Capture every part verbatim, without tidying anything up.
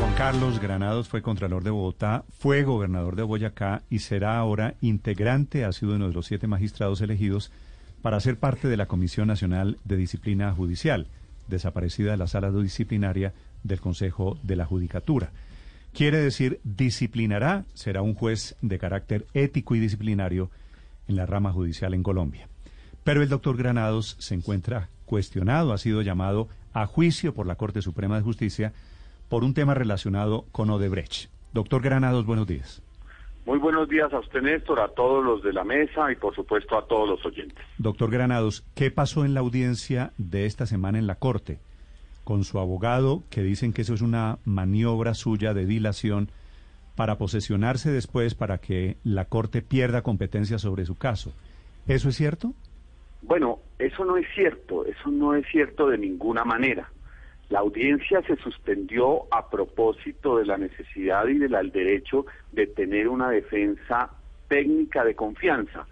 Juan Carlos Granados fue Contralor de Bogotá, fue Gobernador de Boyacá y será ahora integrante, ha sido uno de los siete magistrados elegidos para ser parte de la Comisión Nacional de Disciplina Judicial, desaparecida de la sala disciplinaria del Consejo de la Judicatura. Quiere decir, disciplinará, será un juez de carácter ético y disciplinario en la rama judicial en Colombia. Pero el doctor Granados se encuentra cuestionado, ha sido llamado a juicio por la Corte Suprema de Justicia por un tema relacionado con Odebrecht. Doctor Granados, buenos días. Muy buenos días a usted, Néstor, a todos los de la mesa y, por supuesto, a todos los oyentes. Doctor Granados, ¿qué pasó en la audiencia de esta semana en la Corte con su abogado, que dicen que eso es una maniobra suya de dilación para posesionarse después para que la Corte pierda competencia sobre su caso? ¿Eso es cierto? Bueno, eso no es cierto, eso no es cierto de ninguna manera. La audiencia se suspendió a propósito de la necesidad y del derecho de tener una defensa técnica de confianza.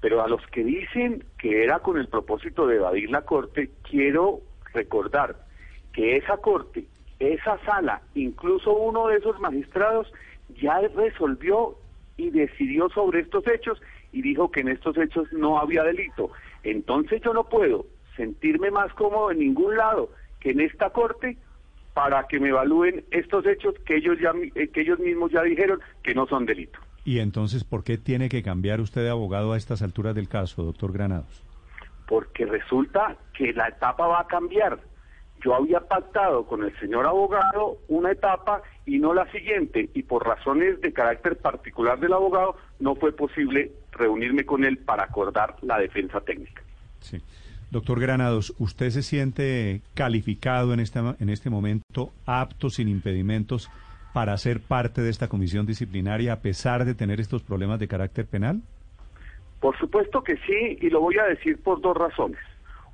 Pero a los que dicen que era con el propósito de evadir la Corte, quiero recordar que esa Corte, esa sala, incluso uno de esos magistrados, ya resolvió y decidió sobre estos hechos y dijo que en estos hechos no había delito. Entonces yo no puedo sentirme más cómodo en ningún lado en esta Corte para que me evalúen estos hechos que ellos ya que ellos mismos ya dijeron que no son delito. Y entonces, ¿por qué tiene que cambiar usted de abogado a estas alturas del caso, doctor Granados? Porque resulta que la etapa va a cambiar. Yo había pactado con el señor abogado una etapa y no la siguiente, y por razones de carácter particular del abogado no fue posible reunirme con él para acordar la defensa técnica. Sí. Doctor Granados, ¿usted se siente calificado en este, en este momento, apto, sin impedimentos, para ser parte de esta comisión disciplinaria a pesar de tener estos problemas de carácter penal? Por supuesto que sí, y lo voy a decir por dos razones.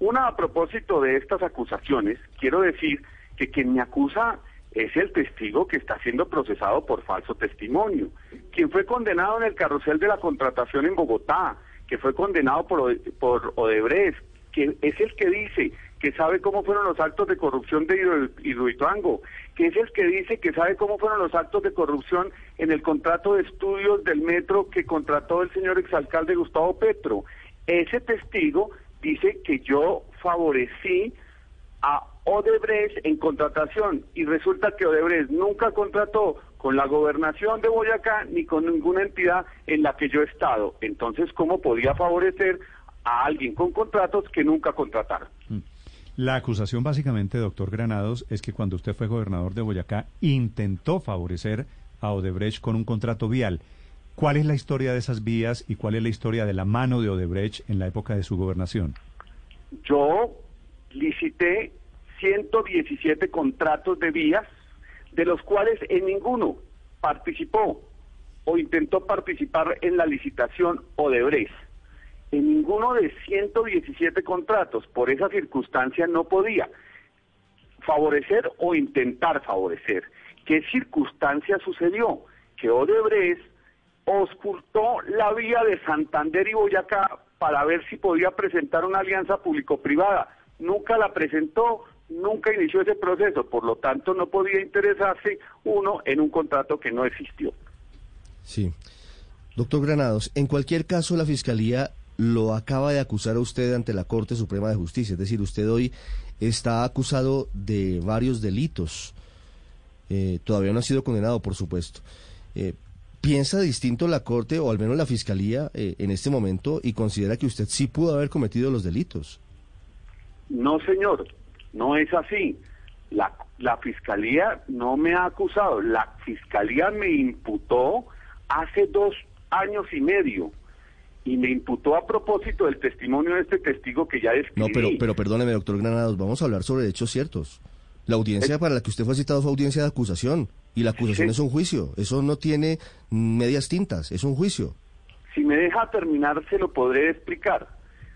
Una, a propósito de estas acusaciones, quiero decir que quien me acusa es el testigo que está siendo procesado por falso testimonio, quien fue condenado en el carrusel de la contratación en Bogotá, que fue condenado por, por Odebrecht, que es el que dice que sabe cómo fueron los actos de corrupción de Hidroituango, que es el que dice que sabe cómo fueron los actos de corrupción en el contrato de estudios del metro que contrató el señor exalcalde Gustavo Petro. Ese testigo dice que yo favorecí a Odebrecht en contratación, y resulta que Odebrecht nunca contrató con la gobernación de Boyacá ni con ninguna entidad en la que yo he estado. Entonces, ¿cómo podía favorecer a alguien con contratos que nunca contrataron? La acusación básicamente, doctor Granados, es que cuando usted fue gobernador de Boyacá intentó favorecer a Odebrecht con un contrato vial. ¿Cuál es la historia de esas vías y cuál es la historia de la mano de Odebrecht en la época de su gobernación? Yo licité ciento diecisiete contratos de vías, de los cuales en ninguno participó o intentó participar en la licitación Odebrecht. En ninguno de ciento diecisiete contratos, por esa circunstancia, no podía favorecer o intentar favorecer. ¿Qué circunstancia sucedió? Que Odebrecht auscultó la vía de Santander y Boyacá para ver si podía presentar una alianza público-privada. Nunca la presentó, nunca inició ese proceso, por lo tanto no podía interesarse uno en un contrato que no existió. Sí. Doctor Granados, en cualquier caso la Fiscalía lo acaba de acusar a usted ante la Corte Suprema de Justicia, es decir, usted hoy está acusado de varios delitos, eh, todavía no ha sido condenado, por supuesto. Eh, ¿Piensa distinto la Corte, o al menos la Fiscalía, eh, en este momento, y considera que usted sí pudo haber cometido los delitos? No, señor, no es así. La, la Fiscalía no me ha acusado, la Fiscalía me imputó hace dos años y medio, y me imputó a propósito del testimonio de este testigo que ya describí. No, pero, pero perdóneme, doctor Granados, vamos a hablar sobre hechos ciertos. La audiencia para la que usted fue citado fue audiencia de acusación, y la acusación sí. es un juicio, eso no tiene medias tintas, es un juicio. Si me deja terminar, se lo podré explicar.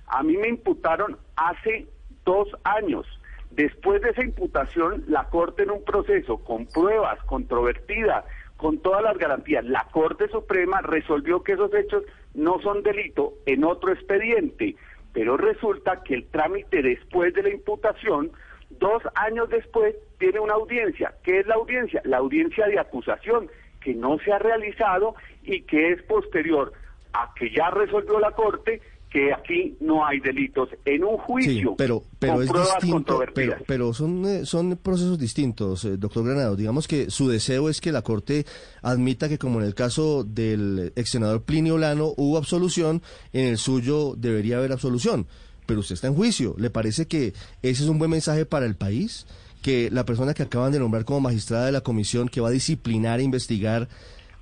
A mí me imputaron hace dos años. Después de esa imputación, la Corte en un proceso con pruebas, controvertida, con todas las garantías, la Corte Suprema resolvió que esos hechos no son delito en otro expediente, pero resulta que el trámite después de la imputación, dos años después, tiene una audiencia. ¿Qué es la audiencia? La audiencia de acusación, que no se ha realizado y que es posterior a que ya resolvió la Corte que aquí no hay delitos en un juicio. Sí, pero pero con es distinto, pero, pero son son procesos distintos, eh, doctor Granados. Digamos que su deseo es que la Corte admita que, como en el caso del ex senador Plinio Olano hubo absolución, en el suyo debería haber absolución. Pero usted está en juicio. ¿Le parece que ese es un buen mensaje para el país? Que la persona que acaban de nombrar como magistrada de la comisión que va a disciplinar e investigar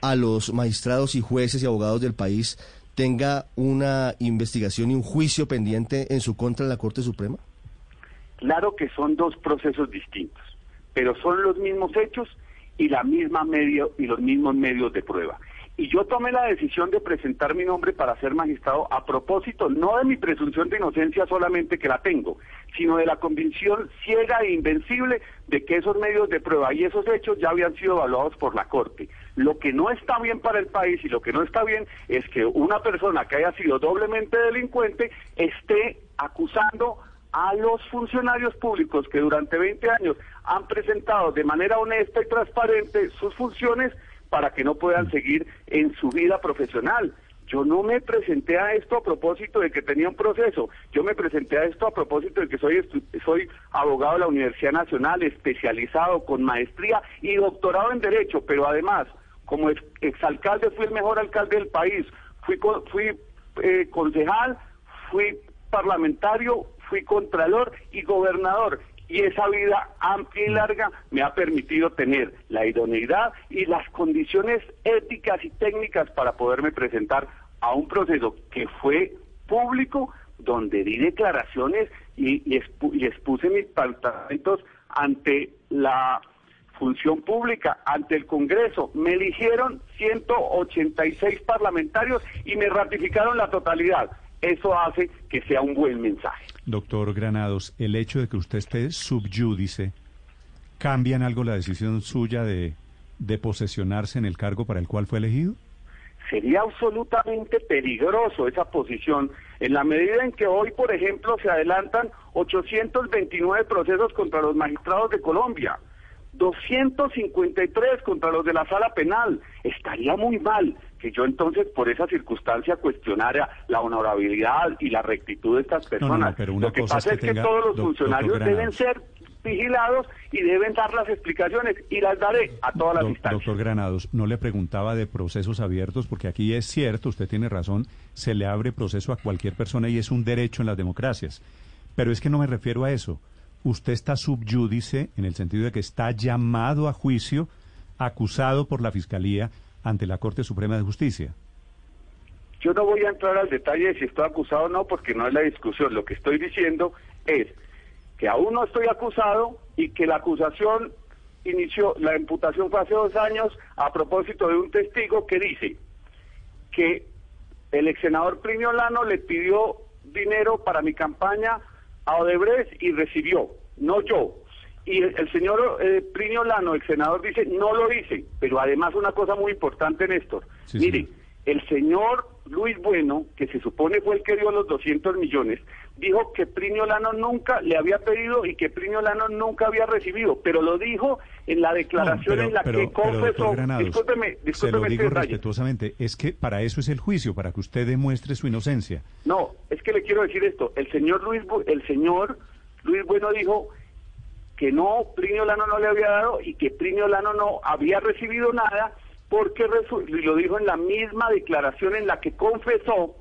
a los magistrados y jueces y abogados del país tenga una investigación y un juicio pendiente en su contra en la Corte Suprema? Claro que son dos procesos distintos, pero son los mismos hechos y la misma medio y los mismos medios de prueba. Y yo tomé la decisión de presentar mi nombre para ser magistrado a propósito, no de mi presunción de inocencia solamente, que la tengo, sino de la convicción ciega e invencible de que esos medios de prueba y esos hechos ya habían sido evaluados por la Corte. Lo que no está bien para el país y lo que no está bien es que una persona que haya sido doblemente delincuente esté acusando a los funcionarios públicos que durante veinte años han presentado de manera honesta y transparente sus funciones para que no puedan seguir en su vida profesional. Yo no me presenté a esto a propósito de que tenía un proceso, yo me presenté a esto a propósito de que soy soy abogado de la Universidad Nacional, especializado con maestría y doctorado en Derecho, pero además, como ex exalcalde fui el mejor alcalde del país, fui, co fui eh, concejal, fui parlamentario, fui contralor y gobernador. Y esa vida amplia y larga me ha permitido tener la idoneidad y las condiciones éticas y técnicas para poderme presentar a un proceso que fue público, donde di declaraciones y, y, expu y expuse mis planteamientos ante la función pública, ante el Congreso. Me eligieron ciento ochenta y seis parlamentarios y me ratificaron la totalidad. Eso hace que sea un buen mensaje. Doctor Granados, el hecho de que usted esté subyúdice, ¿cambia en algo la decisión suya de, de posesionarse en el cargo para el cual fue elegido? Sería absolutamente peligroso esa posición, en la medida en que hoy, por ejemplo, se adelantan ochocientos veintinueve procesos contra los magistrados de Colombia, doscientos cincuenta y tres contra los de la Sala Penal. Estaría muy mal que yo entonces, por esa circunstancia, cuestionara la honorabilidad y la rectitud de estas personas. No, no, pero una Lo que cosa pasa es que, es que todos los doc, funcionarios deben ser vigilados y deben dar las explicaciones, y las daré a todas las do, instancias. Doctor Granados, no le preguntaba de procesos abiertos, porque aquí es cierto, usted tiene razón, se le abre proceso a cualquier persona y es un derecho en las democracias. Pero es que no me refiero a eso. Usted está subyúdice en el sentido de que está llamado a juicio, acusado por la Fiscalía ante la Corte Suprema de Justicia. Yo no voy a entrar al detalle de si estoy acusado o no, porque no es la discusión. Lo que estoy diciendo es que aún no estoy acusado y que la acusación inició, la imputación fue hace dos años a propósito de un testigo que dice que el ex senador Plinio Olano le pidió dinero para mi campaña a Odebrecht y recibió, no yo. Y el señor eh, Plinio Olano, el senador, dice, no lo hice. Pero además una cosa muy importante, Néstor. Sí, mire, sí. El señor Luis Bueno, que se supone fue el que dio los doscientos millones, dijo que Plinio Olano nunca le había pedido y que Plinio Olano nunca había recibido. Pero lo dijo en la declaración no, pero, en la pero, que confesó. Discúlpeme, discúlpeme. Se lo digo respetuosamente, es que para eso es el juicio, para que usted demuestre su inocencia. No, es que le quiero decir esto. El señor Luis, el señor Luis Bueno dijo que no, Plinio Olano no le había dado y que Plinio Olano no había recibido nada, porque lo dijo en la misma declaración en la que confesó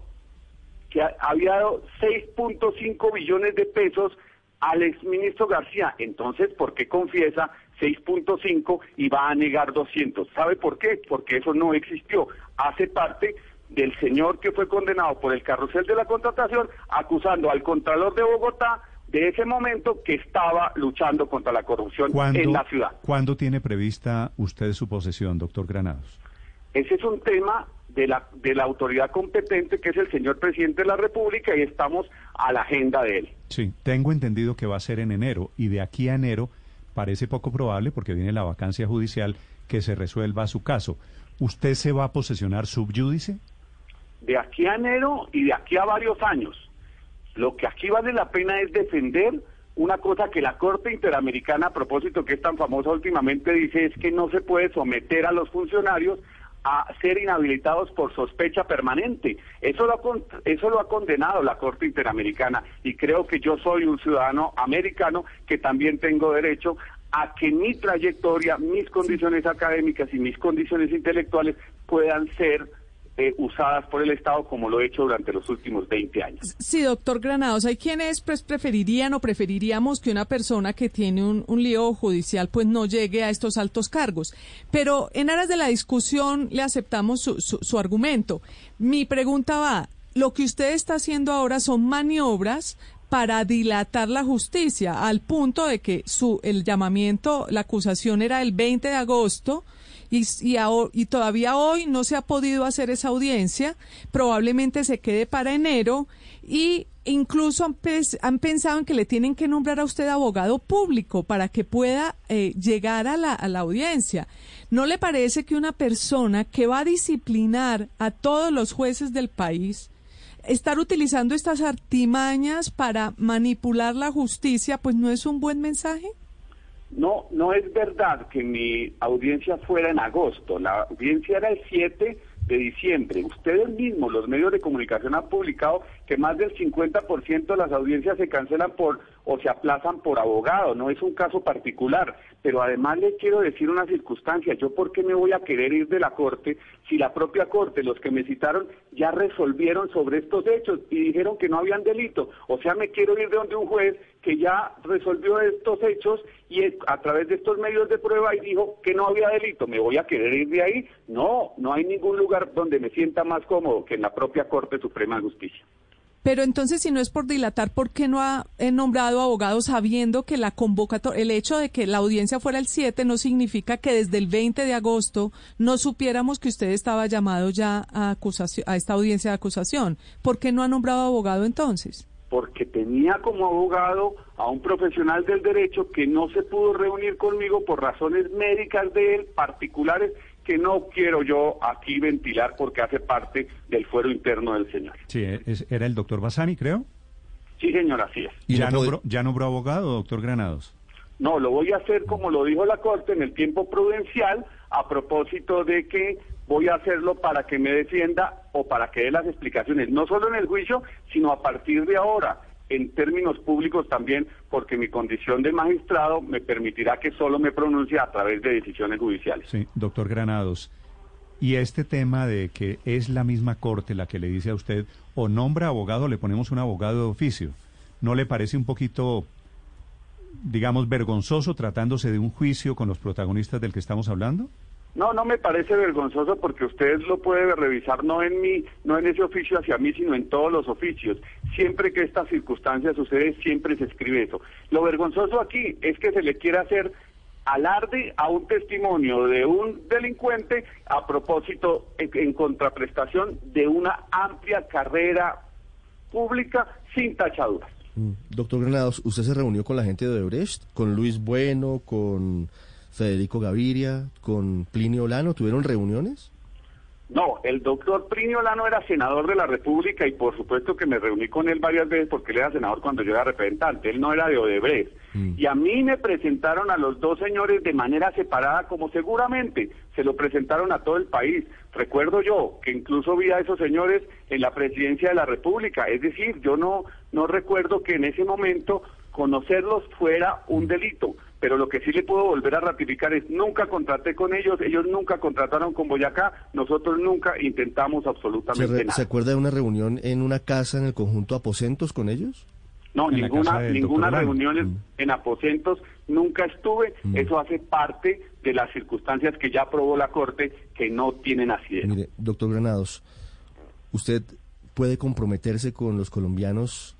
que había dado seis punto cinco billones de pesos al exministro García. Entonces, ¿por qué confiesa seis punto cinco y va a negar doscientos? ¿Sabe por qué? Porque eso no existió. Hace parte del señor que fue condenado por el carrusel de la contratación, acusando al contralor de Bogotá de ese momento que estaba luchando contra la corrupción en la ciudad. ¿Cuándo tiene prevista usted su posesión, doctor Granados? Ese es un tema de la, de la autoridad competente, que es el señor presidente de la República, y estamos a la agenda de él. Sí, tengo entendido que va a ser en enero, y de aquí a enero parece poco probable, porque viene la vacancia judicial, que se resuelva su caso. ¿Usted se va a posesionar subyúdice? De aquí a enero y de aquí a varios años. Lo que aquí vale la pena es defender una cosa que la Corte Interamericana, a propósito que es tan famosa últimamente, dice, es que no se puede someter a los funcionarios a ser inhabilitados por sospecha permanente. Eso lo, eso lo ha condenado la Corte Interamericana, y creo que yo soy un ciudadano americano que también tengo derecho a que mi trayectoria, mis condiciones académicas y mis condiciones intelectuales puedan ser Eh, usadas por el Estado, como lo he hecho durante los últimos veinte años. Sí, doctor Granados, hay quienes pues preferirían o preferiríamos que una persona que tiene un, un lío judicial pues no llegue a estos altos cargos, pero en aras de la discusión le aceptamos su, su, su argumento. Mi pregunta va, lo que usted está haciendo ahora son maniobras para dilatar la justicia, al punto de que su el llamamiento, la acusación era el veinte de agosto, Y, y, a, y todavía hoy no se ha podido hacer esa audiencia, probablemente se quede para enero, y incluso han, pes, han pensado en que le tienen que nombrar a usted abogado público para que pueda eh, llegar a la, a la audiencia. ¿No le parece que una persona que va a disciplinar a todos los jueces del país, estar utilizando estas artimañas para manipular la justicia, pues no es un buen mensaje? No, no es verdad que mi audiencia fuera en agosto, la audiencia era el siete de diciembre. Ustedes mismos, los medios de comunicación, han publicado que más del cincuenta por ciento de las audiencias se cancelan por o se aplazan por abogado, no es un caso particular. Pero además les quiero decir una circunstancia, ¿yo por qué me voy a querer ir de la Corte si la propia Corte, los que me citaron, ya resolvieron sobre estos hechos y dijeron que no habían delito? O sea, me quiero ir de donde un juez que ya resolvió estos hechos y a través de estos medios de prueba y dijo que no había delito. ¿Me voy a querer ir de ahí? No, no hay ningún lugar donde me sienta más cómodo que en la propia Corte Suprema de Justicia. Pero entonces, si no es por dilatar, ¿por qué no ha nombrado abogados sabiendo que la convocatoria, el hecho de que la audiencia fuera el siete no significa que desde el veinte de agosto no supiéramos que usted estaba llamado ya a, acusación, a esta audiencia de acusación? ¿Por qué no ha nombrado abogado entonces? Porque tenía como abogado a un profesional del derecho que no se pudo reunir conmigo por razones médicas de él, particulares, que no quiero yo aquí ventilar porque hace parte del fuero interno del señor. Sí, es, era el doctor Bassani, creo. Sí, señor, así es. ¿Y ya nombró, ya nombró abogado, doctor Granados? No, lo voy a hacer como lo dijo la Corte en el tiempo prudencial, a propósito de que voy a hacerlo para que me defienda o para que dé las explicaciones, no solo en el juicio, sino a partir de ahora, en términos públicos también, porque mi condición de magistrado me permitirá que solo me pronuncie a través de decisiones judiciales. Sí, doctor Granados, y este tema de que es la misma Corte la que le dice a usted, o nombra abogado o le ponemos un abogado de oficio, ¿no le parece un poquito, digamos, vergonzoso tratándose de un juicio con los protagonistas del que estamos hablando? No, no me parece vergonzoso porque ustedes lo pueden revisar no en mí, no en ese oficio hacia mí, sino en todos los oficios. Siempre que estas circunstancias suceden, siempre se escribe eso. Lo vergonzoso aquí es que se le quiera hacer alarde a un testimonio de un delincuente a propósito, en, en contraprestación de una amplia carrera pública sin tachaduras. Mm. Doctor Granados, ¿usted se reunió con la gente de Odebrecht, con Luis Bueno, con Federico Gaviria, con Plinio Olano? ¿Tuvieron reuniones? No, el doctor Plinio Olano era senador de la República y por supuesto que me reuní con él varias veces porque él era senador cuando yo era representante, él no era de Odebrecht. Mm. Y a mí me presentaron a los dos señores de manera separada, como seguramente se lo presentaron a todo el país. Recuerdo yo que incluso vi a esos señores en la presidencia de la República, es decir, yo no, no recuerdo que en ese momento conocerlos fuera un delito. Pero lo que sí le puedo volver a ratificar es, nunca contraté con ellos, ellos nunca contrataron con Boyacá, nosotros nunca intentamos absolutamente ¿Se nada. ¿Se acuerda de una reunión en una casa en el conjunto Aposentos con ellos? No, en ninguna ninguna reunión en, en Aposentos nunca estuve, mm. Eso hace parte de las circunstancias que ya aprobó la Corte, que no tienen asidero. Mire, doctor Granados, ¿usted puede comprometerse con los colombianos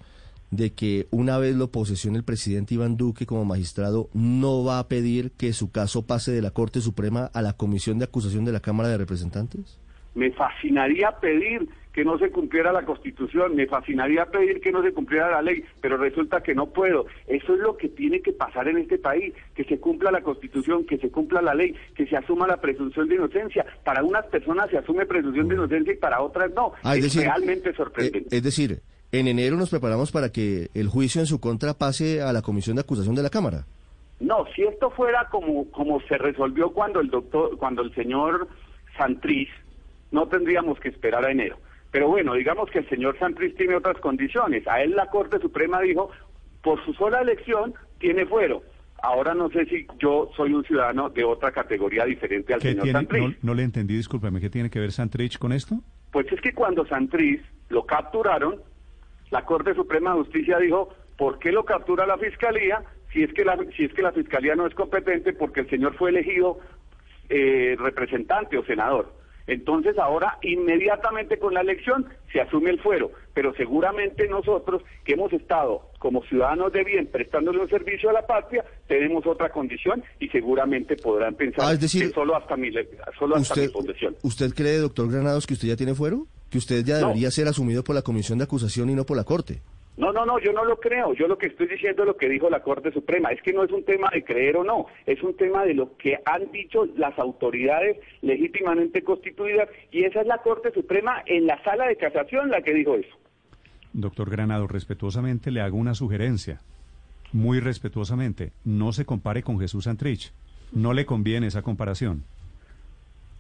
de que una vez lo posesione el presidente Iván Duque como magistrado, no va a pedir que su caso pase de la Corte Suprema a la Comisión de Acusación de la Cámara de Representantes? Me fascinaría pedir que no se cumpliera la Constitución, me fascinaría pedir que no se cumpliera la ley, pero resulta que no puedo. Eso es lo que tiene que pasar en este país, que se cumpla la Constitución, que se cumpla la ley, que se asuma la presunción de inocencia. Para unas personas se asume presunción de inocencia y para otras no. Ah, es, es decir, realmente sorprendente. Es decir, en enero nos preparamos para que el juicio en su contra pase a la Comisión de Acusación de la Cámara. No, si esto fuera como, como se resolvió cuando el doctor, cuando el señor Santrich, no tendríamos que esperar a enero. Pero bueno, digamos que el señor Santrich tiene otras condiciones. A él la Corte Suprema dijo, por su sola elección, tiene fuero. Ahora no sé si yo soy un ciudadano de otra categoría diferente al señor tiene, Santrich. No, no le entendí, discúlpeme, ¿qué tiene que ver Santrich con esto? Pues es que cuando Santrich lo capturaron, la Corte Suprema de Justicia dijo, ¿por qué lo captura la Fiscalía si es que la, si es que la Fiscalía no es competente porque el señor fue elegido eh, representante o senador? Entonces ahora inmediatamente con la elección se asume el fuero, pero seguramente nosotros que hemos estado como ciudadanos de bien prestándole un servicio a la patria, tenemos otra condición y seguramente podrán pensar ah, es decir, que solo hasta mi solo hasta usted, mi condición. ¿Usted cree, doctor Granados, que usted ya tiene fuero? ¿Que usted ya debería no. ser asumido por la Comisión de Acusación y no por la Corte? No, no, no, yo no lo creo. Yo lo que estoy diciendo es lo que dijo la Corte Suprema. Es que no es un tema de creer o no, es un tema de lo que han dicho las autoridades legítimamente constituidas y esa es la Corte Suprema en la Sala de Casación la que dijo eso. Doctor Granados, respetuosamente le hago una sugerencia, muy respetuosamente, no se compare con Jesús Santrich, no le conviene esa comparación.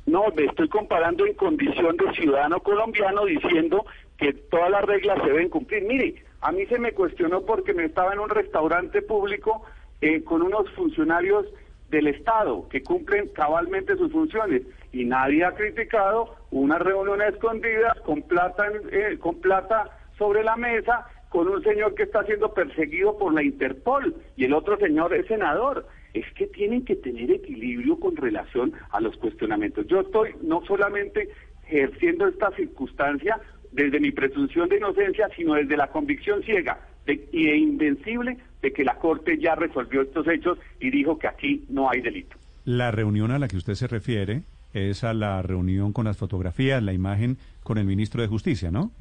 No, me estoy comparando en condición de ciudadano colombiano diciendo que todas las reglas se deben cumplir. Mire, a mí se me cuestionó porque me estaba en un restaurante público eh, con unos funcionarios del Estado que cumplen cabalmente sus funciones y nadie ha criticado una reunión a escondidas con plata, eh, con plata sobre la mesa con un señor que está siendo perseguido por la Interpol y el otro señor es senador. Es que tienen que tener equilibrio con relación a los cuestionamientos. Yo estoy no solamente ejerciendo esta circunstancia desde mi presunción de inocencia, sino desde la convicción ciega de, y de invencible de que la Corte ya resolvió estos hechos y dijo que aquí no hay delito. La reunión a la que usted se refiere es a la reunión con las fotografías, la imagen con el ministro de Justicia, ¿no?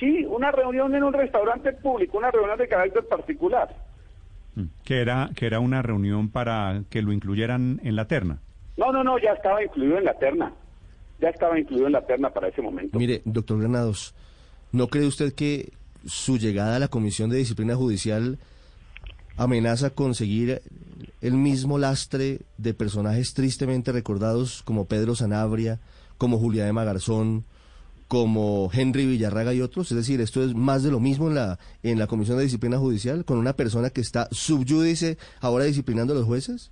Sí, una reunión en un restaurante público, una reunión de carácter particular. Que era, que era una reunión para que lo incluyeran en la terna. No, no, no, ya estaba incluido en la terna. Ya estaba incluido en la terna para ese momento. Mire, doctor Granados, ¿no cree usted que su llegada a la Comisión de Disciplina Judicial amenaza conseguir el mismo lastre de personajes tristemente recordados como Pedro Sanabria, como Julián de Magarzón, como Henry Villarraga y otros? Es decir, esto es más de lo mismo en la en la Comisión de Disciplina Judicial, con una persona que está subyúdice ahora disciplinando a los jueces.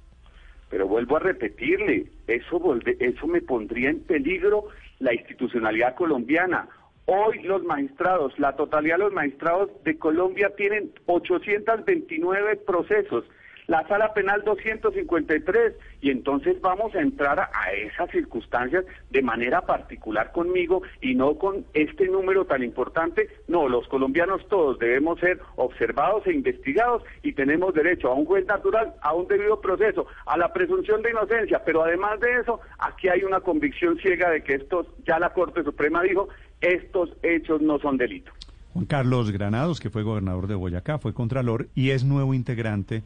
Pero vuelvo a repetirle, eso, volve, eso me pondría en peligro la institucionalidad colombiana. Hoy los magistrados, la totalidad de los magistrados de Colombia tienen ochocientos veintinueve procesos, la sala penal doscientos cincuenta y tres, y entonces vamos a entrar a, a esas circunstancias de manera particular conmigo y no con este número tan importante. No, los colombianos todos debemos ser observados e investigados y tenemos derecho a un juez natural, a un debido proceso, a la presunción de inocencia, pero además de eso, aquí hay una convicción ciega de que estos, ya la Corte Suprema dijo, estos hechos no son delito. Juan Carlos Granados, que fue gobernador de Boyacá, fue contralor y es nuevo integrante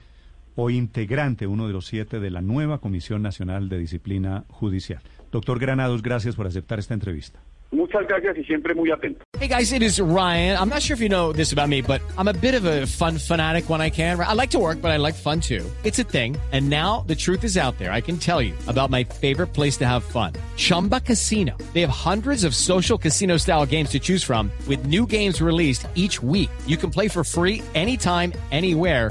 o integrante, uno de los siete de la nueva Comisión Nacional de Disciplina Judicial. Doctor Granados, gracias por aceptar esta entrevista. Muchas gracias y siempre muy atento. Hey guys, it is Ryan. I'm not sure if you know this about me, but I'm a bit of a fun fanatic when I can. I like to work, but I like fun too. It's a thing. And now the truth is out there. I can tell you about my favorite place to have fun. Chumba Casino. They have hundreds of social casino style games to choose from with new games released each week. You can play for free anytime, anywhere.